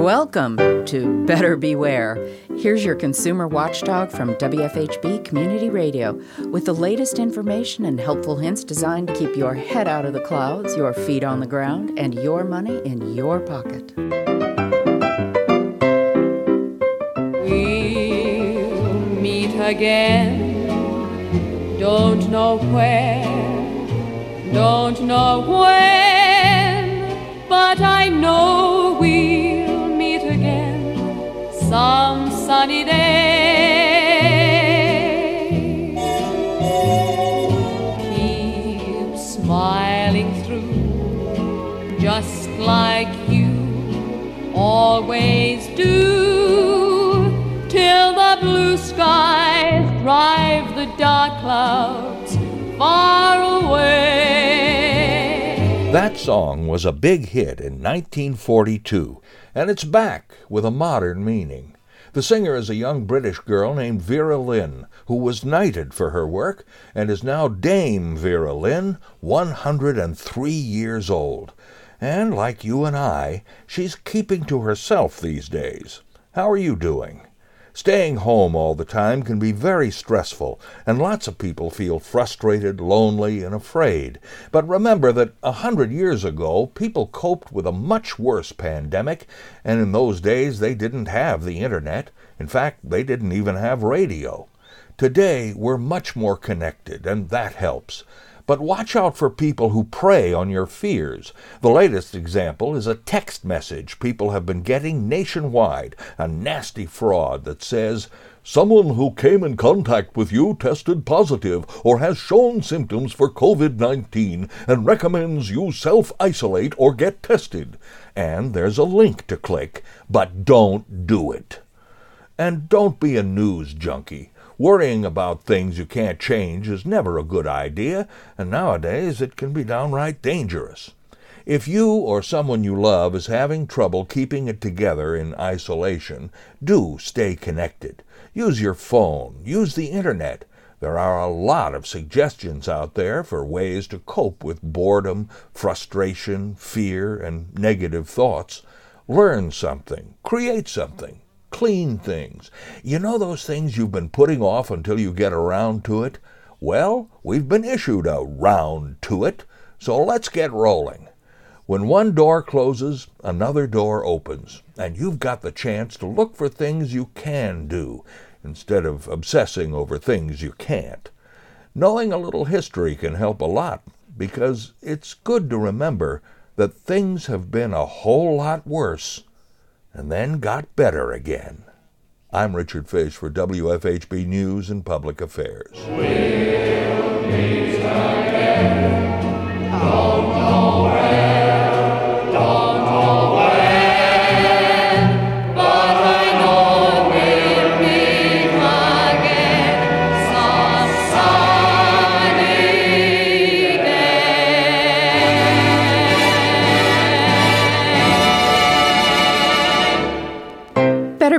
Welcome to Better Beware. Here's your consumer watchdog from WFHB Community Radio with the latest information and helpful hints designed to keep your head out of the clouds, your feet on the ground, and your money in your pocket. We'll meet again. Don't know where. Don't know when. But I know we'll meet again some sunny day. Keep smiling through, just like you always do, till the blue skies drive the dark clouds far away. That song was a big hit in 1942, and it's back with a modern meaning. The singer is a young British girl named Vera Lynn, who was knighted for her work and is now Dame Vera Lynn, 103 years old. And like you and I, she's keeping to herself these days. How are you doing? Staying home all the time can be very stressful, and lots of people feel frustrated, lonely, and afraid. But remember that 100 years ago, people coped with a much worse pandemic, and in those days they didn't have the internet. In fact, they didn't even have radio. Today, we're much more connected, and that helps. But watch out for people who prey on your fears. The latest example is a text message people have been getting nationwide, a nasty fraud that says, "Someone who came in contact with you tested positive or has shown symptoms for COVID-19 and recommends you self-isolate or get tested." And there's a link to click, but don't do it. And don't be a news junkie. Worrying about things you can't change is never a good idea, and nowadays it can be downright dangerous. If you or someone you love is having trouble keeping it together in isolation, do stay connected. Use your phone. Use the internet. There are a lot of suggestions out there for ways to cope with boredom, frustration, fear, and negative thoughts. Learn something. Create something. Clean things. You know those things you've been putting off until you get around to it? Well, we've been issued a round to it, so let's get rolling. When one door closes, another door opens, and you've got the chance to look for things you can do instead of obsessing over things you can't. Knowing a little history can help a lot, because it's good to remember that things have been a whole lot worse and then got better again. I'm Richard Fish for WFHB News and Public Affairs. We'll meet again. Don't know where, don't know when, but I know we'll meet again some sunny day. Better